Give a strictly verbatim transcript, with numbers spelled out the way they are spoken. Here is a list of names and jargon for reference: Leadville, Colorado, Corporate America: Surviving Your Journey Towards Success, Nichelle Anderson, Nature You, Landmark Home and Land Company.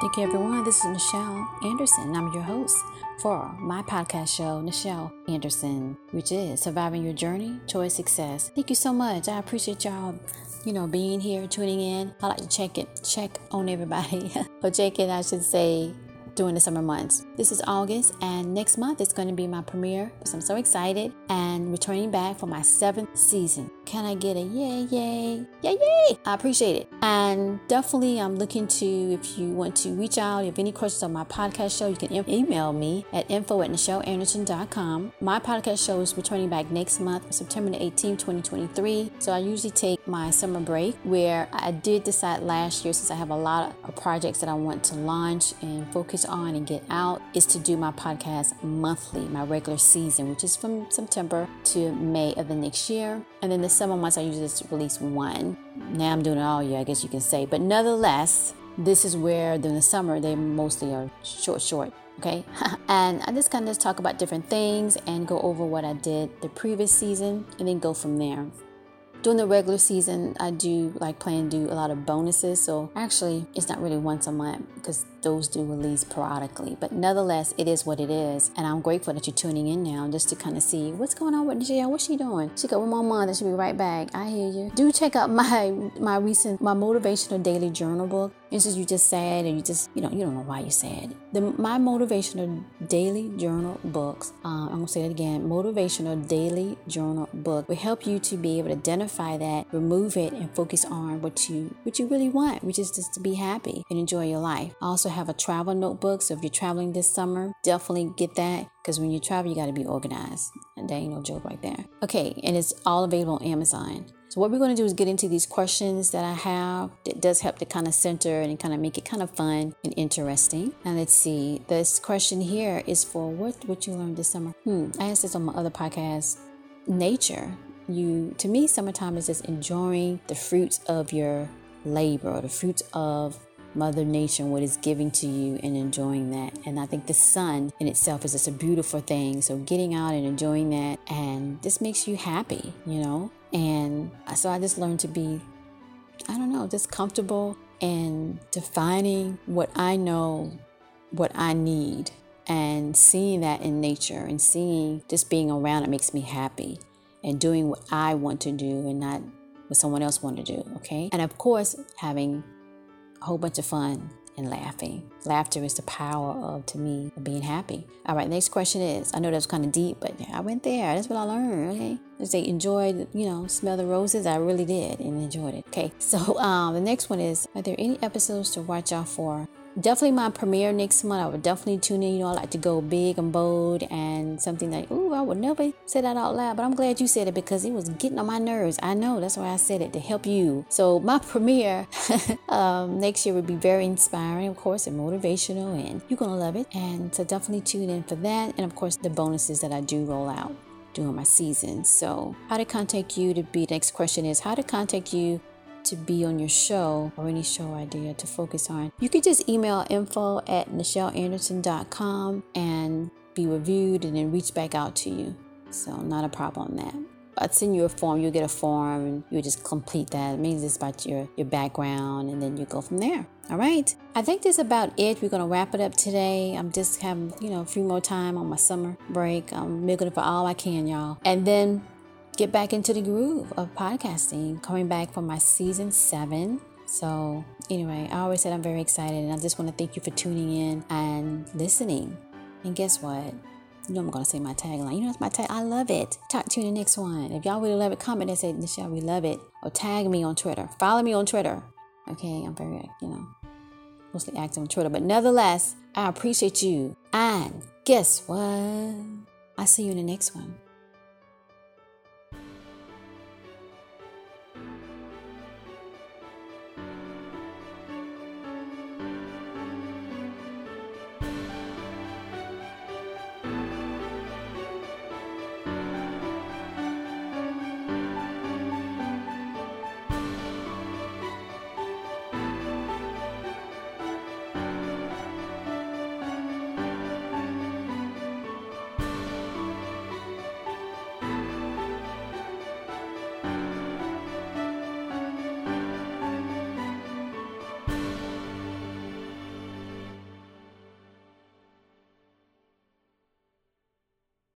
Thank you, everyone. This is Nichelle Anderson. I'm your host for my podcast show, Nichelle Anderson, which is Surviving Your Journey Towards Success. Thank you so much. I appreciate y'all, you know, being here, tuning in. I like to check it, check on everybody, or check in, I should say, during the summer months. This is August, and next month it's going to be my premiere. So I'm so excited and returning back for my seventh season. Can I get a yay, yay, yay, yay? I appreciate it. And definitely I'm looking to, if you want to reach out, if you have any questions on my podcast show, you can email me at info at Nichelle Anderson dot com. My podcast show is returning back next month, September the eighteenth, twenty twenty-three. So I usually take my summer break, where I did decide last year, since I have a lot of projects that I want to launch and focus on and get out, is to do my podcast monthly, my regular season, which is from September to May of the next year. And then the summer months I usually just release one. Now I'm doing it all year, I guess you can say, but nonetheless, this is where during the summer they mostly are short short okay and I just kind of talk about different things and go over what I did the previous season and then go from there. During the regular season, I do like plan to do a lot of bonuses. So actually, it's not really once a month because those do release periodically. But nonetheless, it is what it is. And I'm grateful that you're tuning in now just to kind of see what's going on with Nichelle. What's she doing? She got one more month and she'll be right back. I hear you. Do check out my my recent, my motivational daily journal book. It's just you just sad and you just, you know, you don't know why you sad. The, my motivational daily journal books, um, I'm going to say that again, motivational daily journal book will help you to be able to identify that, remove it, and focus on what you what you really want, which is just to be happy and enjoy your life. I also have a travel notebook, so if you're traveling this summer, definitely get that, because when you travel, you got to be organized. And that ain't no joke right there. Okay, and it's all available on Amazon. So what we're going to do is get into these questions that I have that does help to kind of center and kind of make it kind of fun and interesting. And let's see, this question here is for what would you learn this summer? Hmm, I asked this on my other podcast, Nature You. To me, summertime is just enjoying the fruits of your labor, or the fruits of Mother Nature, what it's giving to you, and enjoying that. And I think the sun in itself is just a beautiful thing. So getting out and enjoying that, and this makes you happy, you know. And so I just learned to be, I don't know, just comfortable and defining what I know, what I need, and seeing that in nature, and seeing just being around it makes me happy. And doing what I want to do and not what someone else want to do, okay? And of course, having a whole bunch of fun and laughing. Laughter is the power of, to me, of being happy. All right, next question is, I know that was kind of deep, but I went there. That's what I learned, okay? As they enjoyed, you know, smell the roses. I really did and enjoyed it, okay? So um, the next one is, are there any episodes to watch out for? Definitely my premiere next month. I would definitely tune in. You know, I like to go big and bold and something like, ooh, I would never say that out loud, but I'm glad you said it because it was getting on my nerves. I know, that's why I said it, to help you. So my premiere um, next year would be very inspiring, of course, and motivational, and you're going to love it. And so definitely tune in for that. And of course, the bonuses that I do roll out during my season. So how to contact you to be, next question is how to contact you to be on your show or any show idea to focus on. You could just email info at Nichelle Anderson dot com and be reviewed and then reach back out to you. So not a problem on that. I'd send you a form, you'll get a form and you just complete that. It means it's about your, your background and then you go from there. All right. I think that's about it. We're going to wrap it up today. I'm just having, you know, a few more time on my summer break. I'm milking it for all I can, y'all. And then get back into the groove of podcasting, coming back for my season seven. So anyway, I always said I'm very excited, and I just want to thank you for tuning in and listening. And guess what? You know I'm going to say my tagline. You know it's my tag. I love it. Talk to you in the next one. If y'all really love it, comment and say, Nichelle, we love it. Or tag me on Twitter. Follow me on Twitter. Okay, I'm very, you know, mostly active on Twitter. But nonetheless, I appreciate you. And guess what? I'll see you in the next one.